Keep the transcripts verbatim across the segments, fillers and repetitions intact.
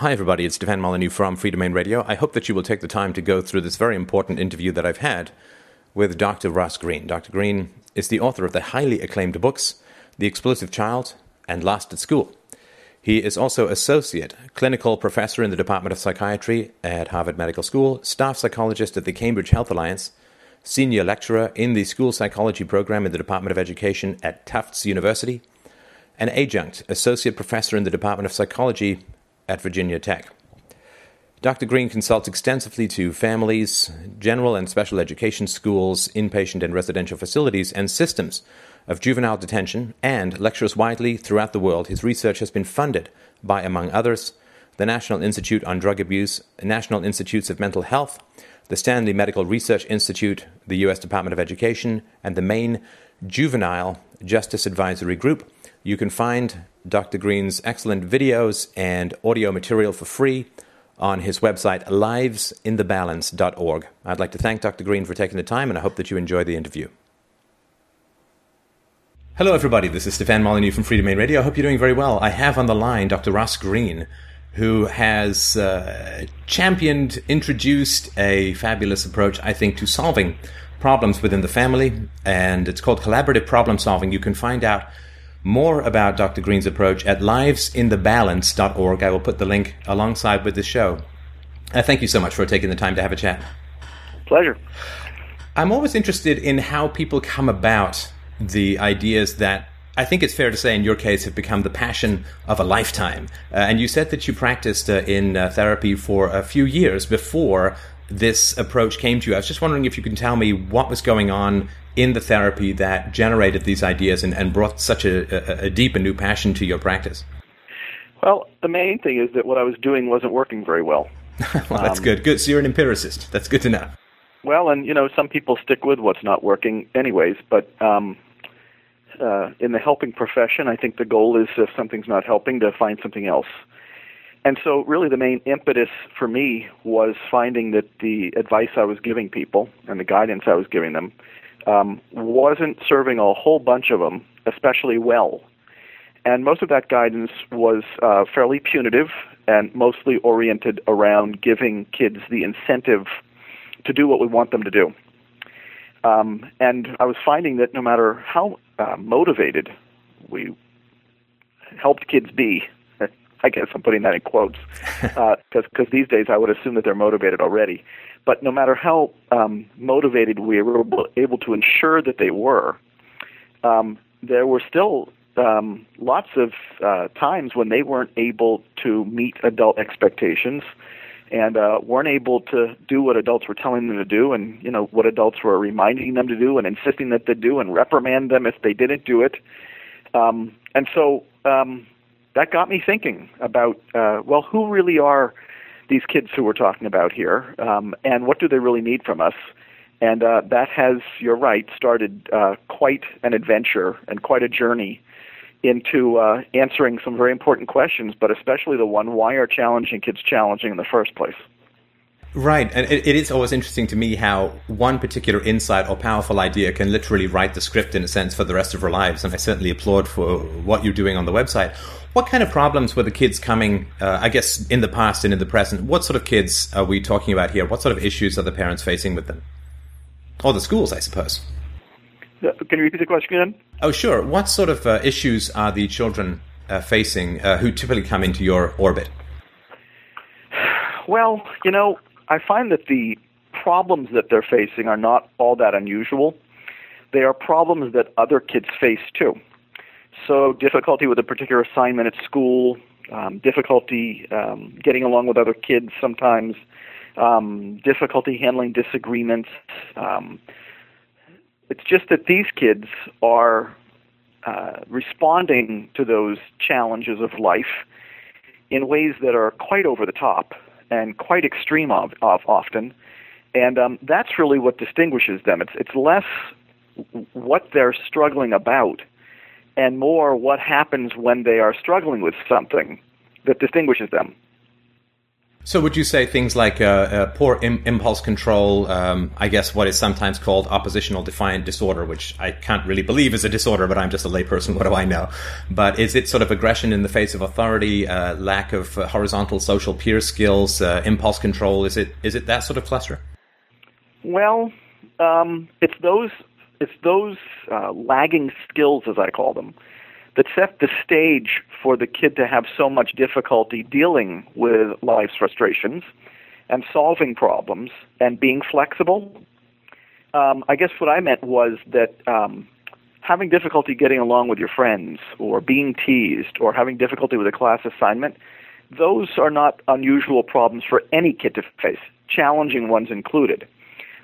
Hi, everybody. It's Stefan Molyneux from Freedomain Radio. I hope that you will take the time to go through this very important interview that I've had with Doctor Ross Green. Doctor Green is the author of the highly acclaimed books, The Explosive Child and Lost at School. He is also associate clinical professor in the Department of Psychiatry at Harvard Medical School, staff psychologist at the Cambridge Health Alliance, senior lecturer in the school psychology program in the Department of Education at Tufts University, and adjunct associate professor in the Department of Psychology at Virginia Tech. Doctor Green consults extensively to families, general and special education schools, inpatient and residential facilities, and systems of juvenile detention, and lectures widely throughout the world. His research has been funded by, among others, the National Institute on Drug Abuse, National Institutes of Mental Health, the Stanley Medical Research Institute, the U S Department of Education, and the Maine Juvenile Justice Advisory Group. You can find Doctor Green's excellent videos and audio material for free on his website, lives in the balance dot org. I'd like to thank Doctor Green for taking the time, and I hope that you enjoy the interview. Hello, everybody. This is Stefan Molyneux from Freedomain Radio. I hope you're doing very well. I have on the line Doctor Ross Green, who has uh, championed, introduced a fabulous approach, I think, to solving problems within the family, and it's called Collaborative Problem Solving. You can find out more about Doctor Green's approach at lives in the balance dot org. I will put the link alongside with this show. Uh, thank you so much for taking the time to have a chat. Pleasure. I'm always interested in how people come about the ideas that I think it's fair to say in your case have become the passion of a lifetime. Uh, and you said that you practiced uh, in uh, therapy for a few years before this approach came to you. I was just wondering if you can tell me what was going on in the therapy that generated these ideas and, and brought such a, a, a deep and new passion to your practice. Well, the main thing is that what I was doing wasn't working very well. Well, that's um, good. Good. So you're an empiricist. That's good to know. Well, and, you know, some people stick with what's not working anyways, but um, uh, in the helping profession, I think the goal is if something's not helping, to find something else. And so really the main impetus for me was finding that the advice I was giving people and the guidance I was giving them um, wasn't serving a whole bunch of them, especially well. And most of that guidance was uh, fairly punitive and mostly oriented around giving kids the incentive to do what we want them to do. Um, and I was finding that no matter how uh, motivated we helped kids be, I guess I'm putting that in quotes, because uh, because these days I would assume that they're motivated already. But no matter how um, motivated we were able to ensure that they were, um, there were still um, lots of uh, times when they weren't able to meet adult expectations and uh, weren't able to do what adults were telling them to do, and you know what adults were reminding them to do and insisting that they do and reprimand them if they didn't do it. Um, and so... Um, That got me thinking about, uh, well, who really are these kids who we're talking about here, um, and what do they really need from us? And uh, that has, you're right, started uh, quite an adventure and quite a journey into uh, answering some very important questions, but especially the one, why are challenging kids challenging in the first place? Right. And it, it is always interesting to me how one particular insight or powerful idea can literally write the script, in a sense, for the rest of our lives. And I certainly applaud for what you're doing on the website. What kind of problems were the kids coming, uh, I guess, in the past and in the present? What sort of kids are we talking about here? What sort of issues are the parents facing with them? Or the schools, I suppose. Can you repeat the question again? Oh, sure. What sort of uh, issues are the children uh, facing uh, who typically come into your orbit? Well, you know, I find that the problems that they're facing are not all that unusual. They are problems that other kids face too. So difficulty with a particular assignment at school, um, difficulty um, getting along with other kids sometimes, um, difficulty handling disagreements. Um, it's just that these kids are uh, responding to those challenges of life in ways that are quite over the top and quite extreme of, of often, and um, that's really what distinguishes them. It's it's less what they're struggling about and more what happens when they are struggling with something that distinguishes them. So would you say things like uh, uh, poor im- impulse control, um, I guess what is sometimes called oppositional defiant disorder, which I can't really believe is a disorder, but I'm just a layperson, what do I know? But is it sort of aggression in the face of authority, uh, lack of uh, horizontal social peer skills, uh, impulse control? Is it is it that sort of cluster? Well, um, it's those, it's those uh, lagging skills, as I call them, that set the stage for the kid to have so much difficulty dealing with life's frustrations and solving problems and being flexible. Um, I guess what I meant was that um, having difficulty getting along with your friends or being teased or having difficulty with a class assignment, those are not unusual problems for any kid to face, challenging ones included.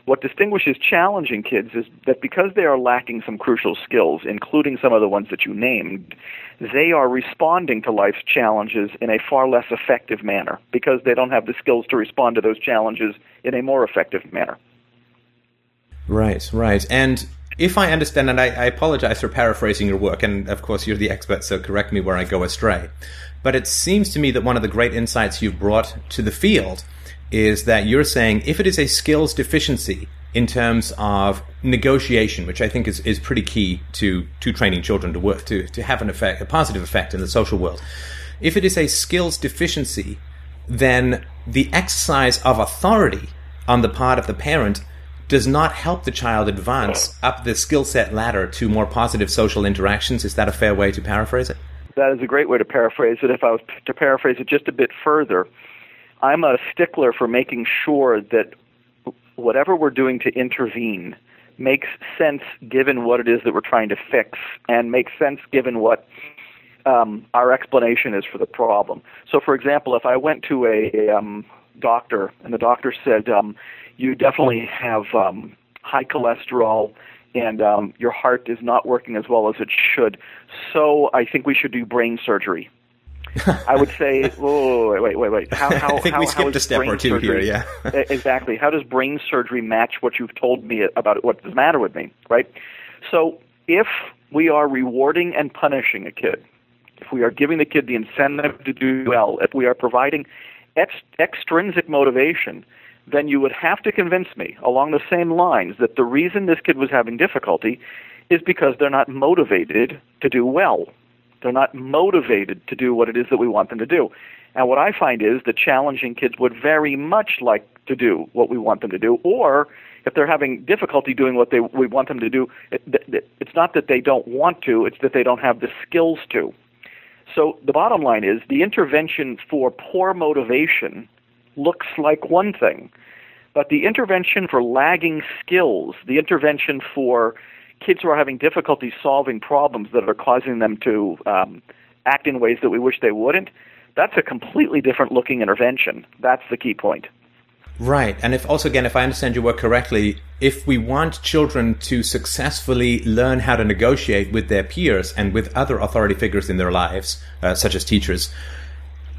What distinguishes challenging kids is that because they are lacking some crucial skills, including some of the ones that you named, they are responding to life's challenges in a far less effective manner because they don't have the skills to respond to those challenges in a more effective manner. Right, right. And if I understand, and I, I apologize for paraphrasing your work, and of course you're the expert, so correct me where I go astray, but it seems to me that one of the great insights you've brought to the field is that you're saying if it is a skills deficiency in terms of negotiation, which I think is, is pretty key to, to training children to work, to, to have an effect, a positive effect in the social world. If it is a skills deficiency, then the exercise of authority on the part of the parent does not help the child advance up the skill set ladder to more positive social interactions. Is that a fair way to paraphrase it? That is a great way to paraphrase it. If I was to paraphrase it just a bit further, I'm a stickler for making sure that whatever we're doing to intervene makes sense given what it is that we're trying to fix and makes sense given what um, our explanation is for the problem. So, for example, if I went to a um, doctor and the doctor said, um, you definitely have um, high cholesterol and um, your heart is not working as well as it should, so I think we should do brain surgery. I would say, oh, wait, wait, wait. How, how, I think how, we skipped a step or two surgery, here, yeah. Exactly. How does brain surgery match what you've told me about what's the matter with me, right? So if we are rewarding and punishing a kid, if we are giving the kid the incentive to do well, if we are providing ex- extrinsic motivation, then you would have to convince me along the same lines that the reason this kid was having difficulty is because they're not motivated to do well. They're not motivated to do what it is that we want them to do. And what I find is that challenging kids would very much like to do what we want them to do, or if they're having difficulty doing what they, we want them to do, it, it, it's not that they don't want to, it's that they don't have the skills to. So the bottom line is the intervention for poor motivation looks like one thing, but the intervention for lagging skills, the intervention for kids who are having difficulty solving problems that are causing them to um, act in ways that we wish they wouldn't, that's a completely different looking intervention. That's the key point. Right. And if also, again, if I understand your work correctly, if we want children to successfully learn how to negotiate with their peers and with other authority figures in their lives, uh, such as teachers,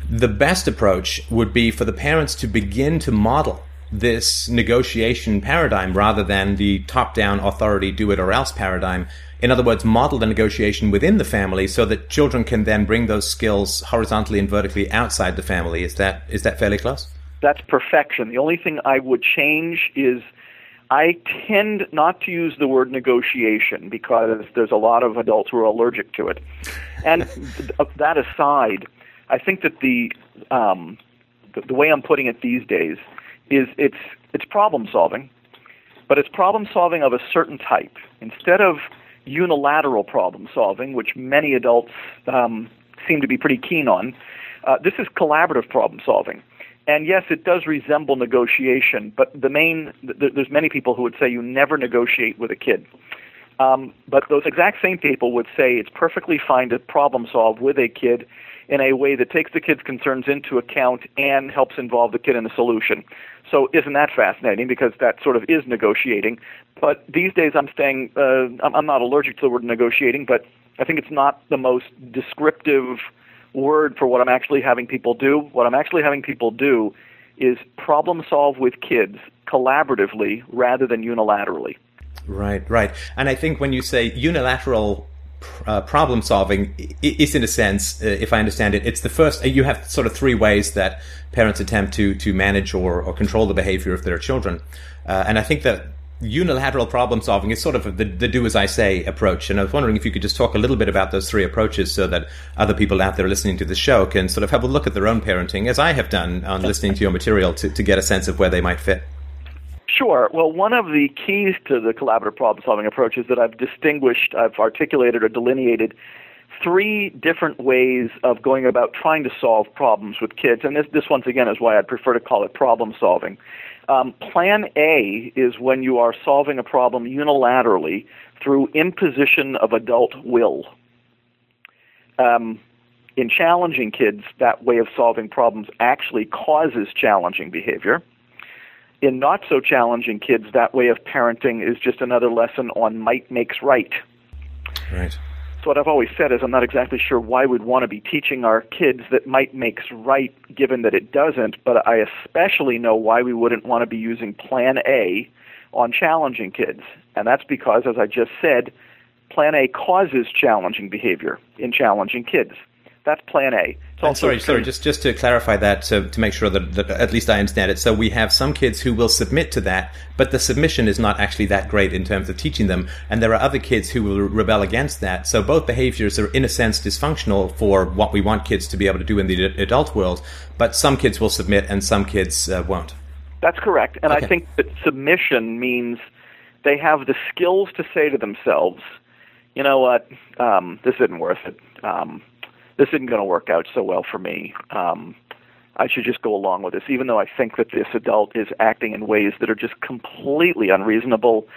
the best approach would be for the parents to begin to model this negotiation paradigm rather than the top-down authority do-it-or-else paradigm. In other words, model the negotiation within the family so that children can then bring those skills horizontally and vertically outside the family. Is that is that fairly close? That's perfection. The only thing I would change is I tend not to use the word negotiation because there's a lot of adults who are allergic to it. And that aside, I think that the um, the, the way I'm putting it these days is it's it's problem solving, but it's problem solving of a certain type. Instead of unilateral problem solving, which many adults um, seem to be pretty keen on, uh, this is collaborative problem solving. And yes, it does resemble negotiation, but the main th- there's many people who would say you never negotiate with a kid. Um, but those exact same people would say it's perfectly fine to problem solve with a kid in a way that takes the kid's concerns into account and helps involve the kid in the solution. So isn't that fascinating? Because that sort of is negotiating. But these days I'm saying, uh, I'm not allergic to the word negotiating, but I think it's not the most descriptive word for what I'm actually having people do. What I'm actually having people do is problem solve with kids collaboratively rather than unilaterally. Right, right. And I think when you say unilateral uh, problem solving is, in a sense, uh, if I understand it, it's the first, you have sort of three ways that parents attempt to, to manage or, or control the behavior of their children. Uh, and I think that unilateral problem solving is sort of the, the do as I say approach. And I was wondering if you could just talk a little bit about those three approaches so that other people out there listening to the show can sort of have a look at their own parenting, as I have done on listening to your material, to, to get a sense of where they might fit. Sure. Well, one of the keys to the collaborative problem-solving approach is that I've distinguished, I've articulated or delineated three different ways of going about trying to solve problems with kids. And this, this once again, is why I'd prefer to call it problem-solving. Um, plan A is when you are solving a problem unilaterally through imposition of adult will. Um, in challenging kids, that way of solving problems actually causes challenging behavior. In not-so-challenging kids, that way of parenting is just another lesson on might makes right. Right. So what I've always said is I'm not exactly sure why we'd want to be teaching our kids that might makes right, given that it doesn't, but I especially know why we wouldn't want to be using Plan A on challenging kids. And that's because, as I just said, Plan A causes challenging behavior in challenging kids. That's Plan A. And sorry, sorry. Just, just to clarify that, so to make sure that, that at least I understand it. So we have some kids who will submit to that, but the submission is not actually that great in terms of teaching them. And there are other kids who will rebel against that. So both behaviors are, in a sense, dysfunctional for what we want kids to be able to do in the adult world. But some kids will submit and some kids uh, won't. That's correct. And okay. I think that submission means they have the skills to say to themselves, you know what, um, this isn't worth it. Um This isn't going to work out so well for me. Um, I should just go along with this, even though I think that this adult is acting in ways that are just completely unreasonable.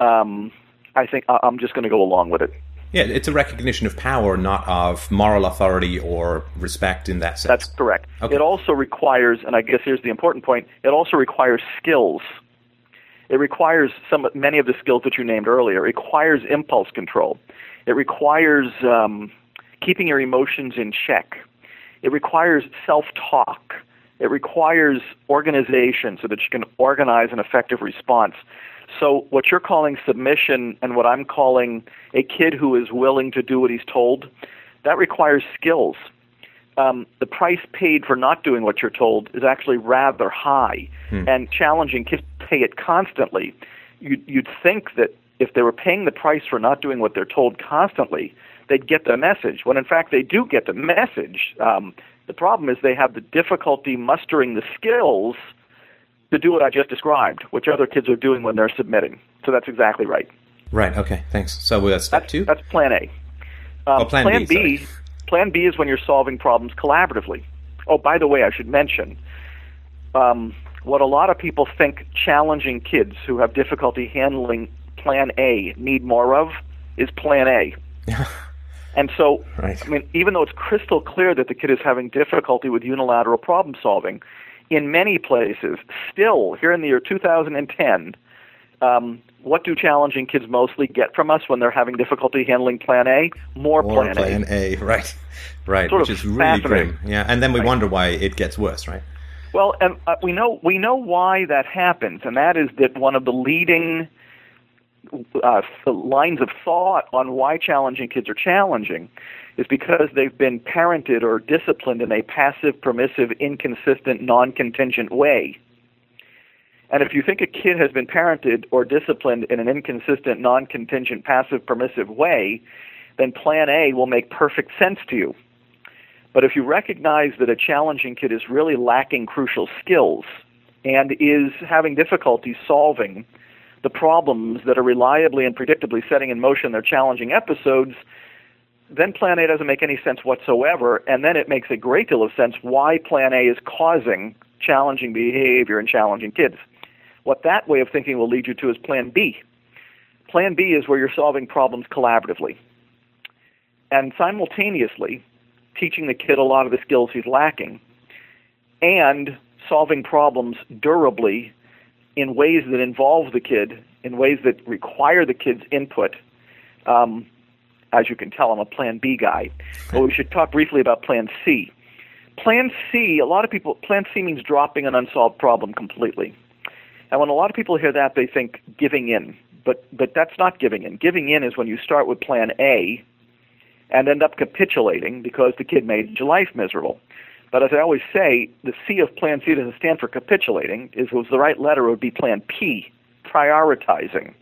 Um, I think I- I'm just going to go along with it. Yeah, it's a recognition of power, not of moral authority or respect in that sense. That's correct. Okay. It also requires, and I guess here's the important point, it also requires skills. It requires some many of the skills that you named earlier. It requires impulse control. It requires... Um, keeping your emotions in check. It requires self-talk. It requires organization so that you can organize an effective response. So what you're calling submission and what I'm calling a kid who is willing to do what he's told, that requires skills. Um, the price paid for not doing what you're told is actually rather high, hmm. and challenging kids pay it constantly. You'd, you'd think that if they were paying the price for not doing what they're told constantly, they'd get the message, when in fact they do get the message. Um, the problem is they have the difficulty mustering the skills to do what I just described, which other kids are doing when they're submitting. So that's exactly right. Right, okay, thanks. So that's step that's, two? That's Plan A. Um, oh, plan, plan B, B Plan B is when you're solving problems collaboratively. Oh, by the way, I should mention, um, what a lot of people think challenging kids who have difficulty handling Plan A need more of is Plan A. And so, right. I mean, even though it's crystal clear that the kid is having difficulty with unilateral problem solving, in many places, still, here in the year two thousand ten, um, what do challenging kids mostly get from us when they're having difficulty handling Plan A? More, More Plan, plan A. A. Right, right, sort which is really grim. Yeah, and then we right. wonder why it gets worse, right? Well, and uh, we know we know why that happens, and that is that one of the leading Uh, the lines of thought on why challenging kids are challenging is because they've been parented or disciplined in a passive, permissive, inconsistent, non-contingent way. And if you think a kid has been parented or disciplined in an inconsistent, non-contingent, passive, permissive way, then Plan A will make perfect sense to you. But if you recognize that a challenging kid is really lacking crucial skills and is having difficulty solving the problems that are reliably and predictably setting in motion their challenging episodes, then Plan A doesn't make any sense whatsoever, and then it makes a great deal of sense why Plan A is causing challenging behavior in challenging kids. What that way of thinking will lead you to is Plan B. Plan B is where you're solving problems collaboratively and simultaneously teaching the kid a lot of the skills he's lacking and solving problems durably in ways that involve the kid, in ways that require the kid's input. Um, as you can tell, I'm a Plan B guy. But we should talk briefly about Plan C. Plan C, a lot of people, Plan C means dropping an unsolved problem completely. And when a lot of people hear that, they think giving in. But, but that's not giving in. Giving in is when you start with Plan A and end up capitulating because the kid made your life miserable. But as I always say, the C of Plan C doesn't stand for capitulating. If it was the right letter, it would be Plan P, prioritizing.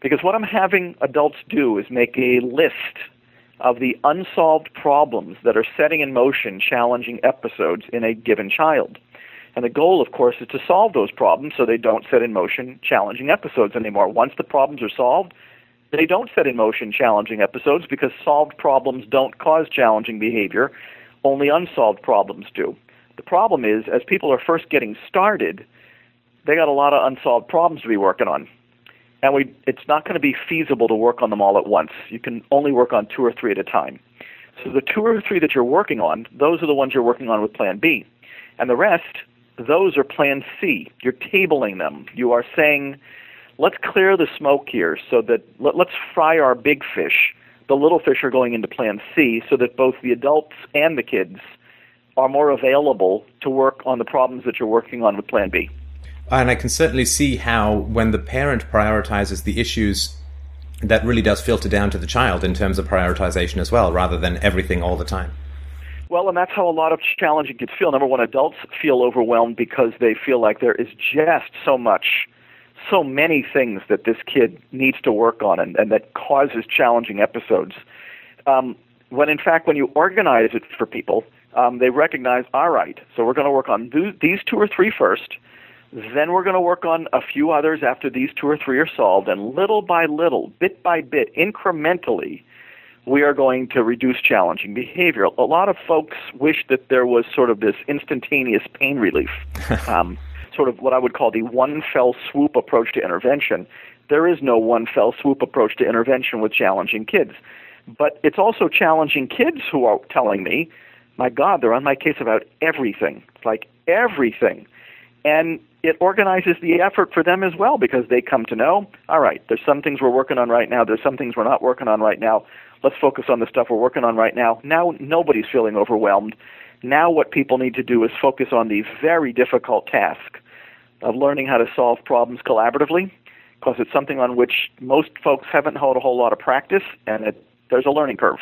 Because what I'm having adults do is make a list of the unsolved problems that are setting in motion challenging episodes in a given child. And the goal, of course, is to solve those problems so they don't set in motion challenging episodes anymore. Once the problems are solved, they don't set in motion challenging episodes because solved problems don't cause challenging behavior. Only unsolved problems do. The problem is, as people are first getting started, they got a lot of unsolved problems to be working on. And we, it's not going to be feasible to work on them all at once. You can only work on two or three at a time. So the two or three that you're working on, those are the ones you're working on with Plan B. And the rest, those are Plan C. You're tabling them. You are saying, let's clear the smoke here so that let, let's fry our big fish. The little fish are going into Plan C so that both the adults and the kids are more available to work on the problems that you're working on with Plan B. And I can certainly see how when the parent prioritizes the issues, that really does filter down to the child in terms of prioritization as well, rather than everything all the time. Well, and that's how a lot of challenging kids feel. Number one, adults feel overwhelmed because they feel like there is just so much, so many things that this kid needs to work on and, and that causes challenging episodes. Um, when in fact, when you organize it for people, um, they recognize, all right, so we're going to work on th- these two or three first. Then we're going to work on a few others after these two or three are solved. And little by little, bit by bit, incrementally, we are going to reduce challenging behavior. A lot of folks wish that there was sort of this instantaneous pain relief, um, sort of what I would call the one fell swoop approach to intervention. There is no one fell swoop approach to intervention with challenging kids. But it's also challenging kids who are telling me, my God, they're on my case about everything, like everything. And it organizes the effort for them as well because they come to know, all right, there's some things we're working on right now. There's some things we're not working on right now. Let's focus on the stuff we're working on right now. Now nobody's feeling overwhelmed. Now what people need to do is focus on the very difficult task of learning how to solve problems collaboratively because it's something on which most folks haven't had a whole lot of practice, and it, there's a learning curve.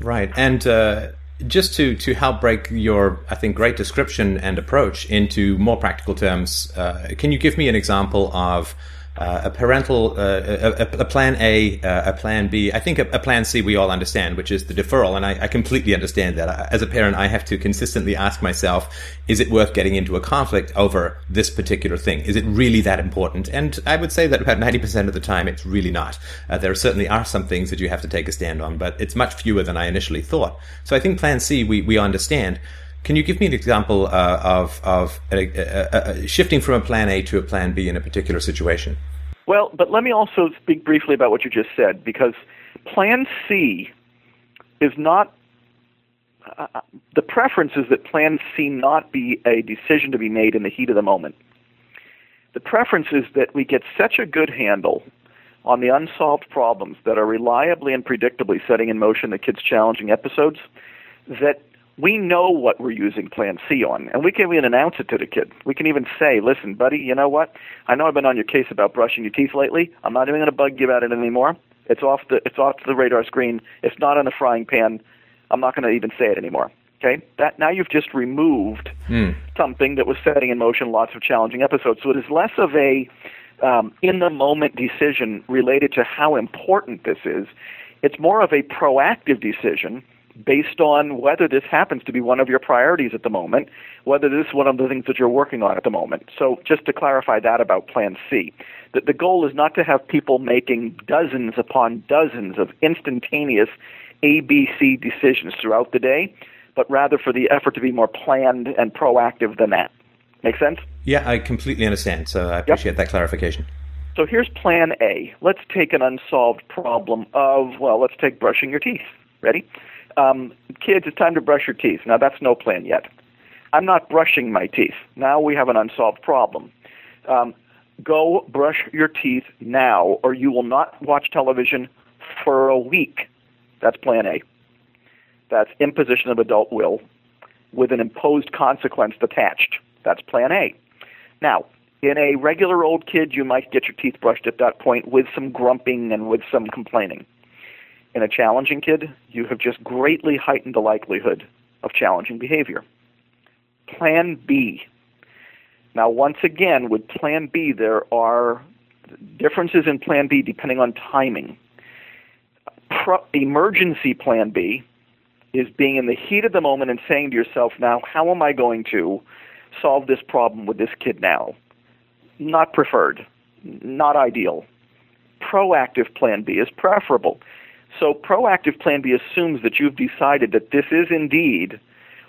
Right. And uh Just to, to help break your, I think, great description and approach into more practical terms, uh, can you give me an example of uh, a parental, uh, a, a plan A, uh, a plan B? I think a, a plan C we all understand, which is the deferral, and I, I completely understand that. As a parent, I have to consistently ask myself, is it worth getting into a conflict over this particular thing? Is it really that important? And I would say that about ninety percent of the time, it's really not. Uh, there certainly are some things that you have to take a stand on, but it's much fewer than I initially thought. So I think Plan C, we, we understand. Can you give me an example uh, of, of a, a, a shifting from a Plan A to a Plan B in a particular situation? Well, but let me also speak briefly about what you just said, because Plan C is not... Uh, the preference is that Plan C not be a decision to be made in the heat of the moment. The preference is that we get such a good handle on the unsolved problems that are reliably and predictably setting in motion the kids' challenging episodes that we know what we're using Plan C on, and we can even announce it to the kid. We can even say, listen, buddy, you know what? I know I've been on your case about brushing your teeth lately. I'm not even going to bug you about it anymore. It's off the, it's off the radar screen. It's not on the frying pan. I'm not going to even say it anymore, okay? That now you've just removed mm. something that was setting in motion lots of challenging episodes. So it is less of a um, in-the-moment decision related to how important this is. It's more of a proactive decision based on whether this happens to be one of your priorities at the moment, whether this is one of the things that you're working on at the moment. So just to clarify that about Plan C, that the goal is not to have people making dozens upon dozens of instantaneous A B C decisions throughout the day, but rather for the effort to be more planned and proactive than that. Make sense? Yeah, I completely understand. So I appreciate yep. that clarification. So here's Plan A. Let's take an unsolved problem of, well, let's take brushing your teeth. Ready? Um, kids, it's time to brush your teeth. Now, that's no plan yet. I'm not brushing my teeth. Now we have an unsolved problem. Um, go brush your teeth now, or you will not watch television for a week. That's Plan A. That's imposition of adult will with an imposed consequence detached. That's Plan A. Now, in a regular old kid, you might get your teeth brushed at that point with some grumping and with some complaining. in a challenging kid, you have just greatly heightened the likelihood of challenging behavior. Plan B. Now, once again, with Plan B, there are differences in Plan B depending on timing. Pro- emergency Plan B is being in the heat of the moment and saying to yourself, now, how am I going to solve this problem with this kid now? Not preferred, not ideal. Proactive Plan B is preferable. So proactive Plan B assumes that you've decided that this is indeed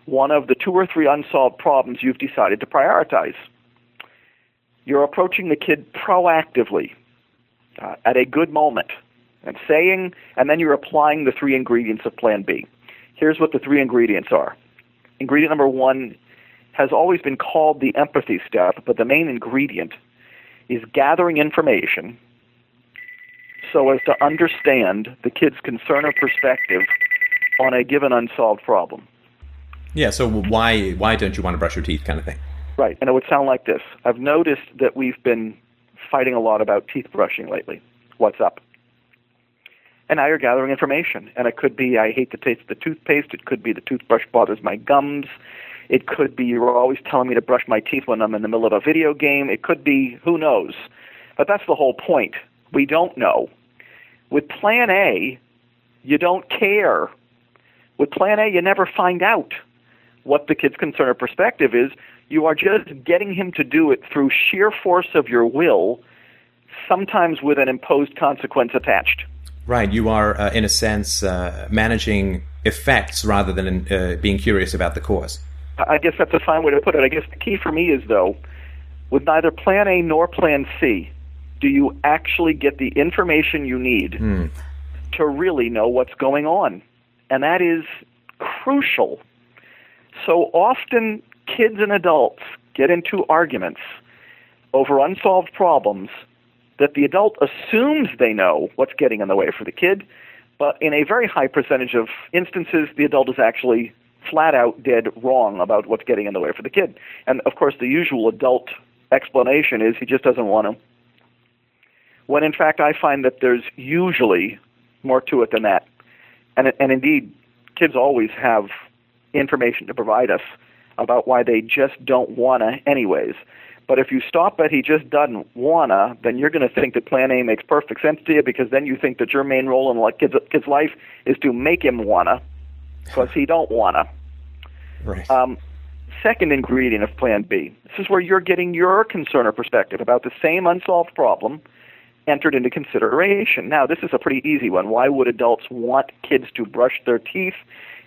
one of the two or three unsolved problems you've decided to prioritize. You're approaching the kid proactively uh, at a good moment and saying, and then you're applying the three ingredients of Plan B. Here's what the three ingredients are. Ingredient number one has always been called the empathy step, but the main ingredient is gathering information so as to understand the kid's concern or perspective on a given unsolved problem. Yeah, so why why don't you want to brush your teeth kind of thing? Right, and it would sound like this. I've noticed that we've been fighting a lot about teeth brushing lately. What's up? And now you're gathering information. And it could be I hate the taste of the toothpaste. It could be the toothbrush bothers my gums. It could be you're always telling me to brush my teeth when I'm in the middle of a video game. It could be who knows. But that's the whole point. We don't know. With Plan A, you don't care. With Plan A, you never find out what the kid's concern or perspective is. You are just getting him to do it through sheer force of your will, sometimes with an imposed consequence attached. Right. You are, uh, in a sense, uh, managing effects rather than uh, being curious about the cause. I guess that's a fine way to put it. I guess the key for me is, though, with neither Plan A nor Plan C, do you actually get the information you need mm. to really know what's going on? And that is crucial. So often kids and adults get into arguments over unsolved problems that the adult assumes they know what's getting in the way for the kid, but in a very high percentage of instances, the adult is actually flat out dead wrong about what's getting in the way for the kid. And, of course, the usual adult explanation is he just doesn't want to. When, in fact, I find that there's usually more to it than that. And, and indeed, kids always have information to provide us about why they just don't want to anyways. But if you stop at he just doesn't want to, then you're going to think that Plan A makes perfect sense to you, because then you think that your main role in like kid's, kid's life is to make him want to, because he don't want to. Right. Um, second ingredient of Plan B. This is where you're getting your concern or perspective about the same unsolved problem entered into consideration. Now, this is a pretty easy one. Why would adults want kids to brush their teeth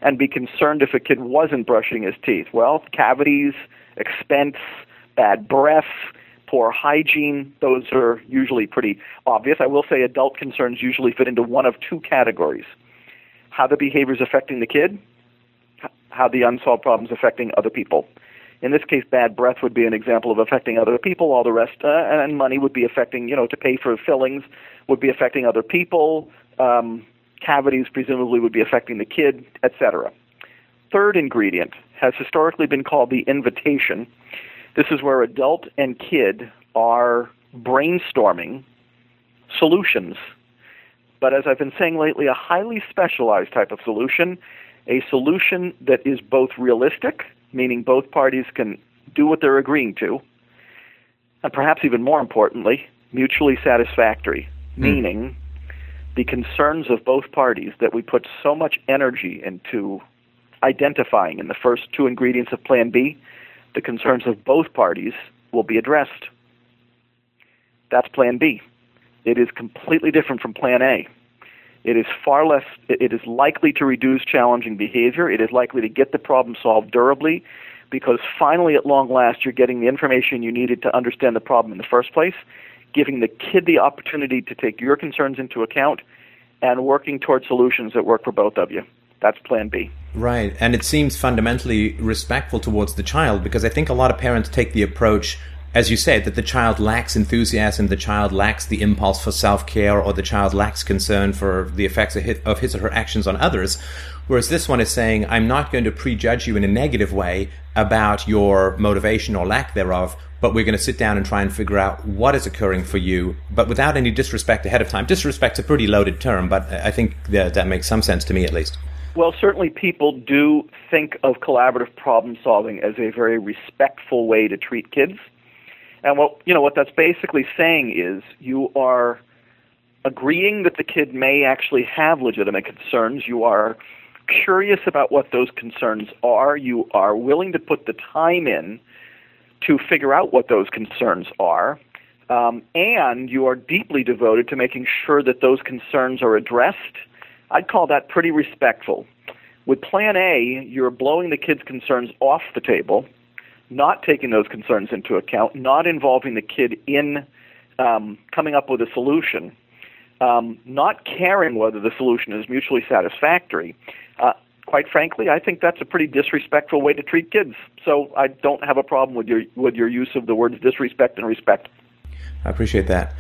and be concerned if a kid wasn't brushing his teeth? Well, cavities, expense, bad breath, poor hygiene, those are usually pretty obvious. I will say adult concerns usually fit into one of two categories: how the behavior is affecting the kid, how the unsolved problem is affecting other people. In this case, bad breath would be an example of affecting other people. All the rest, uh, and money would be affecting, you know, to pay for fillings would be affecting other people. Um, cavities presumably would be affecting the kid, et cetera. Third ingredient has historically been called the invitation. This is where adult and kid are brainstorming solutions. But as I've been saying lately, a highly specialized type of solution, a solution that is both realistic, meaning both parties can do what they're agreeing to, and perhaps even more importantly, mutually satisfactory, mm. meaning the concerns of both parties that we put so much energy into identifying in the first two ingredients of Plan B, the concerns of both parties will be addressed. That's Plan B. It is completely different from Plan A. It is far less, it is likely to reduce challenging behavior. It is likely to get the problem solved durably, because finally, at long last, you're getting the information you needed to understand the problem in the first place, giving the kid the opportunity to take your concerns into account, and working toward solutions that work for both of you. That's Plan B. Right. And it seems fundamentally respectful towards the child, because I think a lot of parents take the approach, as you said, that the child lacks enthusiasm, the child lacks the impulse for self-care, or the child lacks concern for the effects of his, of his or her actions on others, Whereas this one is saying, I'm not going to prejudge you in a negative way about your motivation or lack thereof, but we're going to sit down and try and figure out what is occurring for you, but without any disrespect ahead of time. Disrespect's a pretty loaded term, but I think that, that makes some sense to me at least. Well, certainly people do think of collaborative problem solving as a very respectful way to treat kids. And what, you know, what that's basically saying is you are agreeing that the kid may actually have legitimate concerns. You are curious about what those concerns are. You are willing to put the time in to figure out what those concerns are. Um, and you are deeply devoted to making sure that those concerns are addressed. I'd call that pretty respectful. With Plan A, you're blowing the kid's concerns off the table, not taking those concerns into account, not involving the kid in um, coming up with a solution, um, not caring whether the solution is mutually satisfactory. Uh, quite frankly, I think that's a pretty disrespectful way to treat kids. So I don't have a problem with your with your use of the words disrespect and respect. I appreciate that.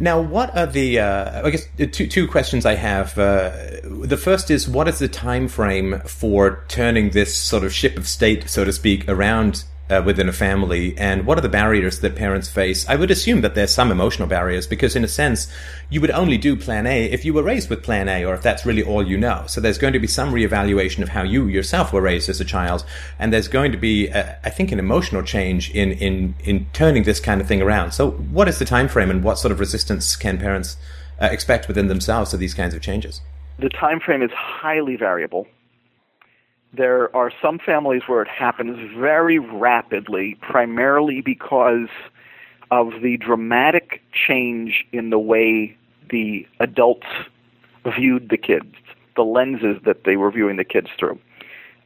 Now, what are the, uh, I guess, two two questions I have. Uh, the first is, what is the time frame for turning this sort of ship of state, so to speak, around uh, within a family? And what are the barriers that parents face? I would assume that there's some emotional barriers, because in a sense, you would only do Plan A if you were raised with Plan A, or if that's really all you know. So there's going to be some reevaluation of how you yourself were raised as a child. And there's going to be, uh, I think, an emotional change in, in, in turning this kind of thing around. So what is the time frame, and what sort of resistance can parents uh, expect within themselves to these kinds of changes? The time frame is highly variable. There are some families where it happens very rapidly, primarily because of the dramatic change in the way the adults viewed the kids, the lenses that they were viewing the kids through.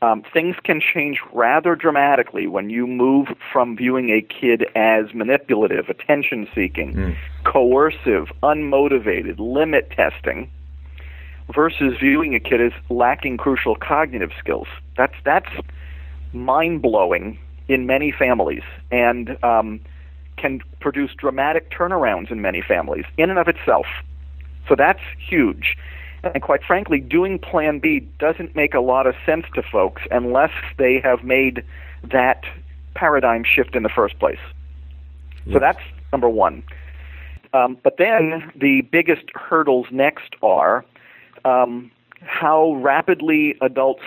Um, things can change rather dramatically when you move from viewing a kid as manipulative, attention-seeking, mm. coercive, unmotivated, limit testing, versus viewing a kid as lacking crucial cognitive skills. That's that's mind-blowing in many families, and um, can produce dramatic turnarounds in many families in and of itself. So that's huge. And quite frankly, doing Plan B doesn't make a lot of sense to folks unless they have made that paradigm shift in the first place. Yes. So that's number one. Um, but then the biggest hurdles next are Um, how rapidly adults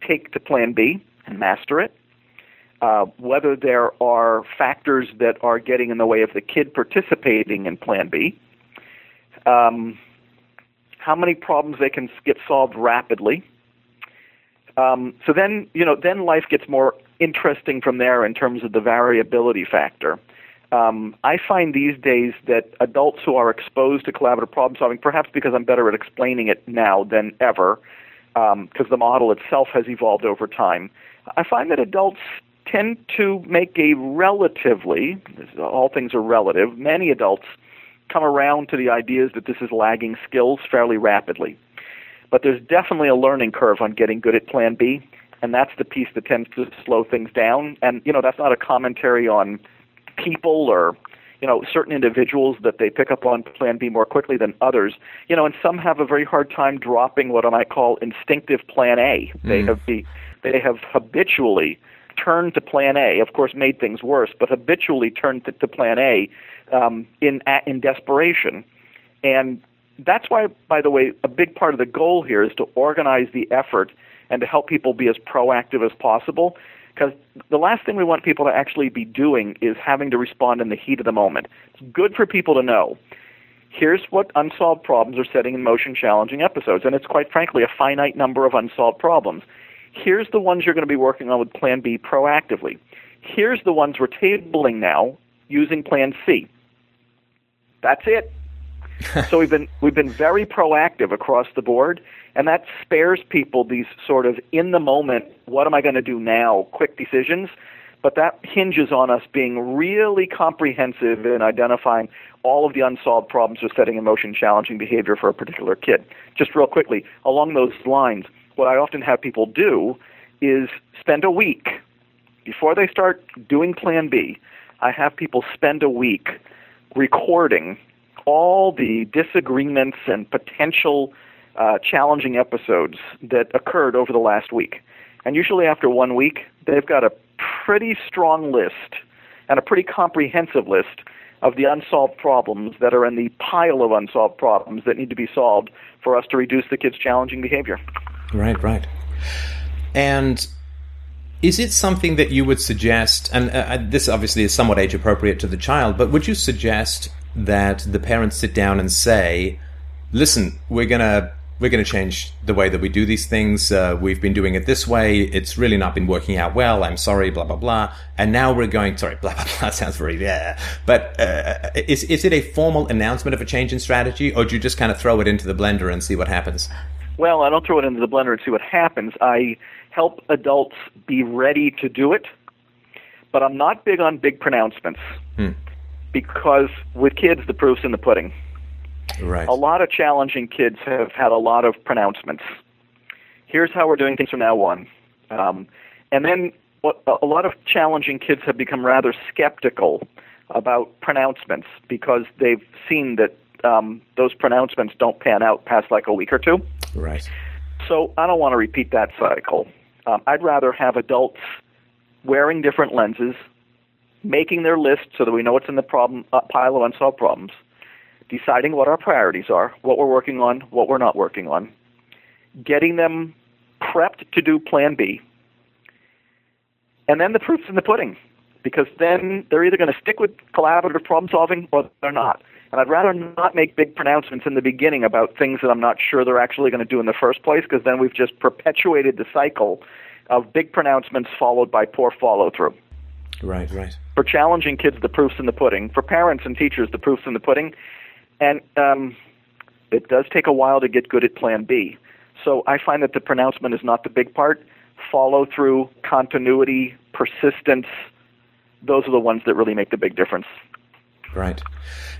take to Plan B and master it, uh, whether there are factors that are getting in the way of the kid participating in Plan B, um, how many problems they can get solved rapidly. Um, so then, you know, then life gets more interesting from there in terms of the variability factor. Um, I find these days that adults who are exposed to collaborative problem solving, perhaps because I'm better at explaining it now than ever, um, because the model itself has evolved over time, I find that adults tend to make a relatively, all things are relative, many adults come around to the ideas that this is lagging skills fairly rapidly. But there's definitely a learning curve on getting good at Plan B, and that's the piece that tends to slow things down. And, you know, that's not a commentary on people or, you know, certain individuals that they pick up on Plan B more quickly than others, you know, and some have a very hard time dropping what I might call instinctive Plan A. Mm. They have the, they have habitually turned to Plan A, of course made things worse, but habitually turned to, to Plan A um, in in desperation. And that's why, by the way, a big part of the goal here is to organize the effort and to help people be as proactive as possible. Because the last thing we want people to actually be doing is having to respond in the heat of the moment. It's good for people to know, here's what unsolved problems are setting in motion challenging episodes. And it's quite frankly a finite number of unsolved problems. Here's the ones you're going to be working on with Plan B proactively. Here's the ones we're tabling now using Plan C. That's it. So we've been we've been very proactive across the board, and that spares people these sort of in-the-moment, what am I going to do now, quick decisions, but that hinges on us being really comprehensive in identifying all of the unsolved problems with setting in motion challenging behavior for a particular kid. Just real quickly, along those lines, what I often have people do is spend a week, before they start doing Plan B, I have people spend a week recording all the disagreements and potential uh, challenging episodes that occurred over the last week. And usually after one week, they've got a pretty strong list and a pretty comprehensive list of the unsolved problems that are in the pile of unsolved problems that need to be solved for us to reduce the kids' challenging behavior. Right, right. And is it something that you would suggest, and uh, this obviously is somewhat age-appropriate to the child, but would you suggest that the parents sit down and say, listen, we're going to we're going to change the way that we do these things. Uh, we've been doing it this way. It's really not been working out well. I'm sorry, blah, blah, blah. And now we're going, sorry, blah, blah, blah. Sounds very, yeah. But uh, is, is it a formal announcement of a change in strategy, or do you just kind of throw it into the blender and see what happens? Well, I don't throw it into the blender and see what happens. I help adults be ready to do it, but I'm not big on big pronouncements hmm. because with kids, the proof's in the pudding. Right. A lot of challenging kids have had a lot of pronouncements. Here's how we're doing things from now on. Um, and then what, a lot of challenging kids have become rather skeptical about pronouncements because they've seen that um, those pronouncements don't pan out past like a week or two. Right. So I don't want to repeat that cycle. Um, I'd rather have adults wearing different lenses, making their list so that we know what's in the problem uh, pile of unsolved problems, deciding what our priorities are, what we're working on, what we're not working on, getting them prepped to do Plan B, and then the proof's in the pudding, because then they're either going to stick with collaborative problem solving or they're not. And I'd rather not make big pronouncements in the beginning about things that I'm not sure they're actually going to do in the first place, because then we've just perpetuated the cycle of big pronouncements followed by poor follow-through. Right, right. For challenging kids, the proof's in the pudding. For parents and teachers, the proof's in the pudding. And um, it does take a while to get good at Plan B. So I find that the pronouncement is not the big part. Follow-through, continuity, persistence, those are the ones that really make the big difference. Right.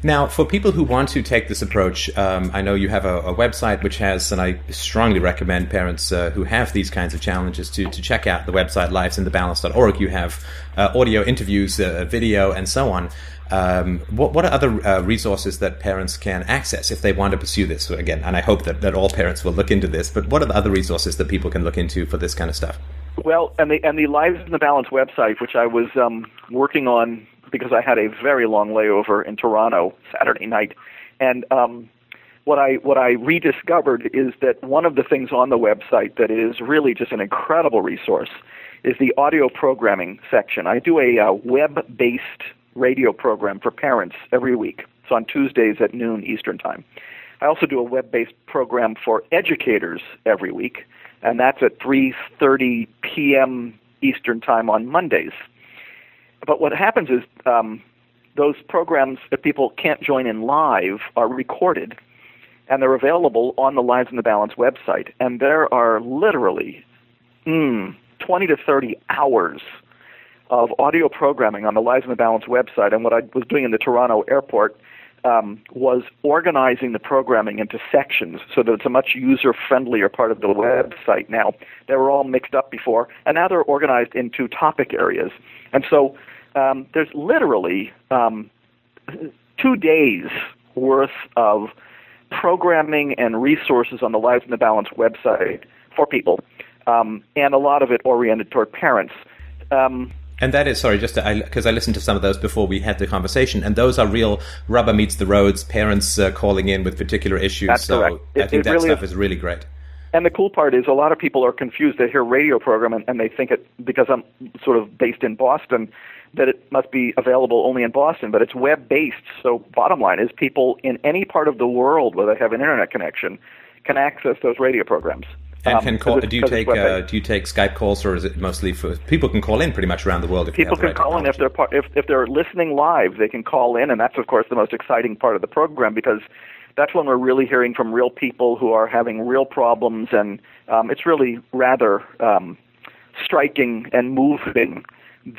Now, for people who want to take this approach, um, I know you have a, a website which has, and I strongly recommend parents uh, who have these kinds of challenges to, to check out the website, lives in the balance dot org. You have uh, audio interviews, uh, video, and so on. Um, what, what are other uh, resources that parents can access if they want to pursue this? So again, and I hope that, that all parents will look into this, but what are the other resources that people can look into for this kind of stuff? Well, and the, and the Lives in the Balance website, which I was um, working on because I had a very long layover in Toronto Saturday night, and um, what I what I rediscovered is that one of the things on the website that is really just an incredible resource is the audio programming section. I do a uh, web-based radio program for parents every week. It's on Tuesdays at noon Eastern time. I also do a web-based program for educators every week, and that's at three thirty p.m. Eastern time on Mondays. But what happens is um, those programs that people can't join in live are recorded, and they're available on the Lives in the Balance website. And there are literally mm, twenty to thirty hours of audio programming on the Lives in the Balance website. And what I was doing in the Toronto airport um, was organizing the programming into sections so that it's a much user-friendlier part of the website now. They were all mixed up before, and now they're organized into topic areas. And so um, there's literally um, two days' worth of programming and resources on the Lives in the Balance website for people, um, and a lot of it oriented toward parents. Um, And that is, sorry, just because I, I listened to some of those before we had the conversation, and those are real rubber meets the roads, parents uh, calling in with particular issues. That's so correct. It, I think that really stuff is, is really great. And the cool part is a lot of people are confused. They hear radio program and, and they think it, because I'm sort of based in Boston, that it must be available only in Boston, but it's web-based. So bottom line is people in any part of the world where they have an internet connection can access those radio programs. And um, can call, do you take uh, do you take Skype calls, or is it mostly for people can call in pretty much around the world? If people can right call technology. in if they're part, if if they're listening live, they can call in, and that's of course the most exciting part of the program, because that's when we're really hearing from real people who are having real problems, and um, it's really rather um, striking and moving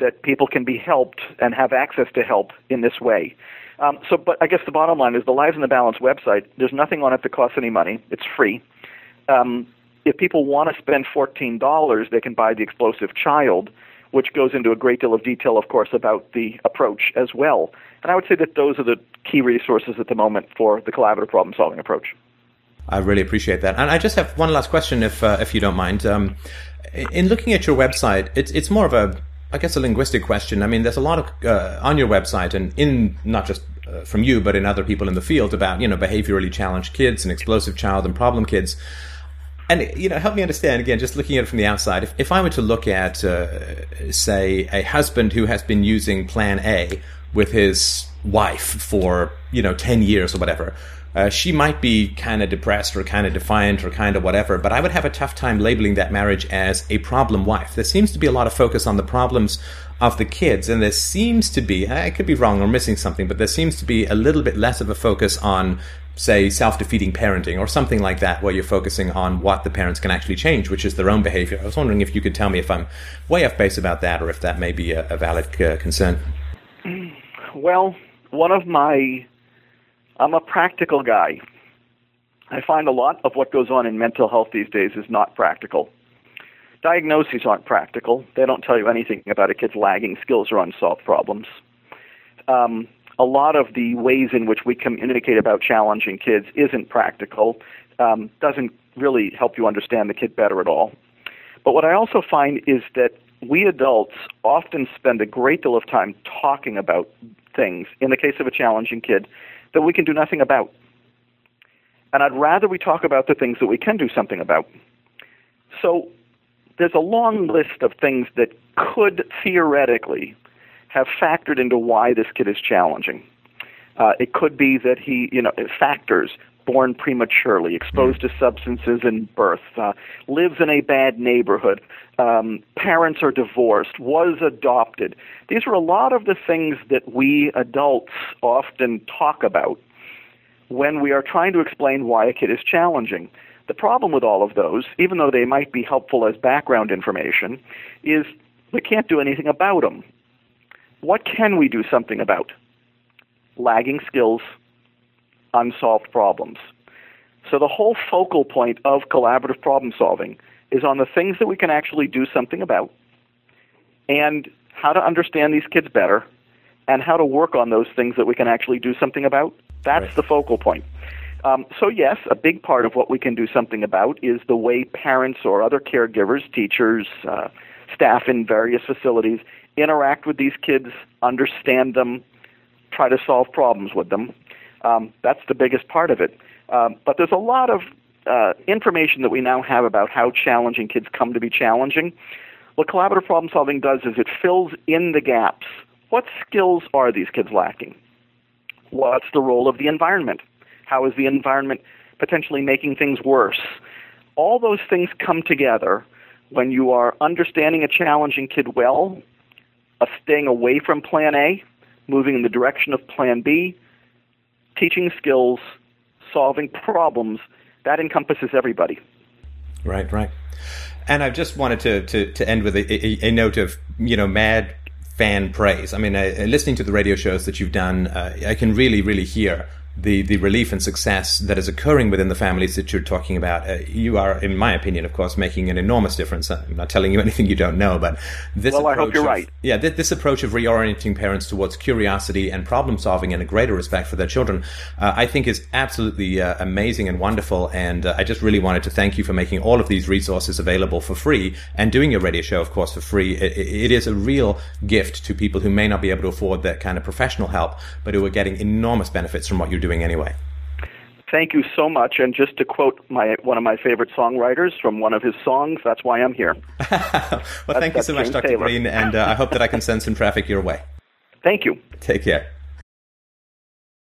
that people can be helped and have access to help in this way. Um, so, but I guess the bottom line is the Lives in the Balance website. There's nothing on it that costs any money. It's free. Um, If people want to spend fourteen dollars, they can buy The Explosive Child, which goes into a great deal of detail, of course, about the approach as well. And I would say that those are the key resources at the moment for the collaborative problem-solving approach. I really appreciate that. And I just have one last question, if uh, if you don't mind. Um, in looking at your website, it's it's more of a, I guess, a linguistic question. I mean, there's a lot of uh, on your website, and in not just uh, from you, but in other people in the field about, you know, behaviorally challenged kids and explosive child and problem kids. And, you know, help me understand, again, just looking at it from the outside, if, if I were to look at, uh, say, a husband who has been using Plan A with his wife for, you know, ten years or whatever, uh, she might be kind of depressed or kind of defiant or kind of whatever, but I would have a tough time labeling that marriage as a problem wife. There seems to be a lot of focus on the problems of the kids, and there seems to be, I could be wrong or missing something, but there seems to be a little bit less of a focus on, say, self-defeating parenting or something like that, where you're focusing on what the parents can actually change, which is their own behavior. I was wondering if you could tell me if I'm way off base about that, or if that may be a, a valid uh, concern. Well, one of my, I'm a practical guy. I find a lot of what goes on in mental health these days is not practical. Diagnoses aren't practical. They don't tell you anything about a kid's lagging skills or unsolved problems. Um, A lot of the ways in which we communicate about challenging kids isn't practical, um, doesn't really help you understand the kid better at all. But what I also find is that we adults often spend a great deal of time talking about things, in the case of a challenging kid, that we can do nothing about. And I'd rather we talk about the things that we can do something about. So there's a long list of things that could theoretically have factored into why this kid is challenging. Uh, it could be that he, you know, factors, born prematurely, exposed to substances in birth, uh, lives in a bad neighborhood, um, parents are divorced, was adopted. These are a lot of the things that we adults often talk about when we are trying to explain why a kid is challenging. The problem with all of those, even though they might be helpful as background information, is we can't do anything about them. What can we do something about? Lagging skills, unsolved problems. So the whole focal point of collaborative problem solving is on the things that we can actually do something about, and how to understand these kids better, and how to work on those things that we can actually do something about. That's right. The focal point. Um, so yes, a big part of what we can do something about is the way parents or other caregivers, teachers, uh, staff in various facilities interact with these kids, understand them, try to solve problems with them. Um, that's the biggest part of it. Um, but there's a lot of uh, information that we now have about how challenging kids come to be challenging. What collaborative problem solving does is it fills in the gaps. What skills are these kids lacking? What's the role of the environment? How is the environment potentially making things worse? All those things come together when you are understanding a challenging kid well, of staying away from Plan A, moving in the direction of Plan B, teaching skills, solving problems. That encompasses everybody. Right, right. And I just wanted to, to, to end with a, a, a note of, you know, mad fan praise. I mean, uh, listening to the radio shows that you've done, uh, I can really, really hear the, the relief and success that is occurring within the families that you're talking about. Uh, you are, in my opinion, of course, making an enormous difference. I'm not telling you anything you don't know, but this well, approach I hope you're of, right. Yeah, th- this approach of reorienting parents towards curiosity and problem solving and a greater respect for their children, uh, I think is absolutely uh, amazing and wonderful. And uh, I just really wanted to thank you for making all of these resources available for free and doing your radio show, of course, for free. It, it is a real gift to people who may not be able to afford that kind of professional help, but who are getting enormous benefits from what you're doing anyway. Thank you so much. And just to quote my one of my favorite songwriters from one of his songs, that's why I'm here. Well, that's, thank you so much, James Doctor Taylor. Green, and uh, I hope that I can send some traffic your way. Thank you. Take care.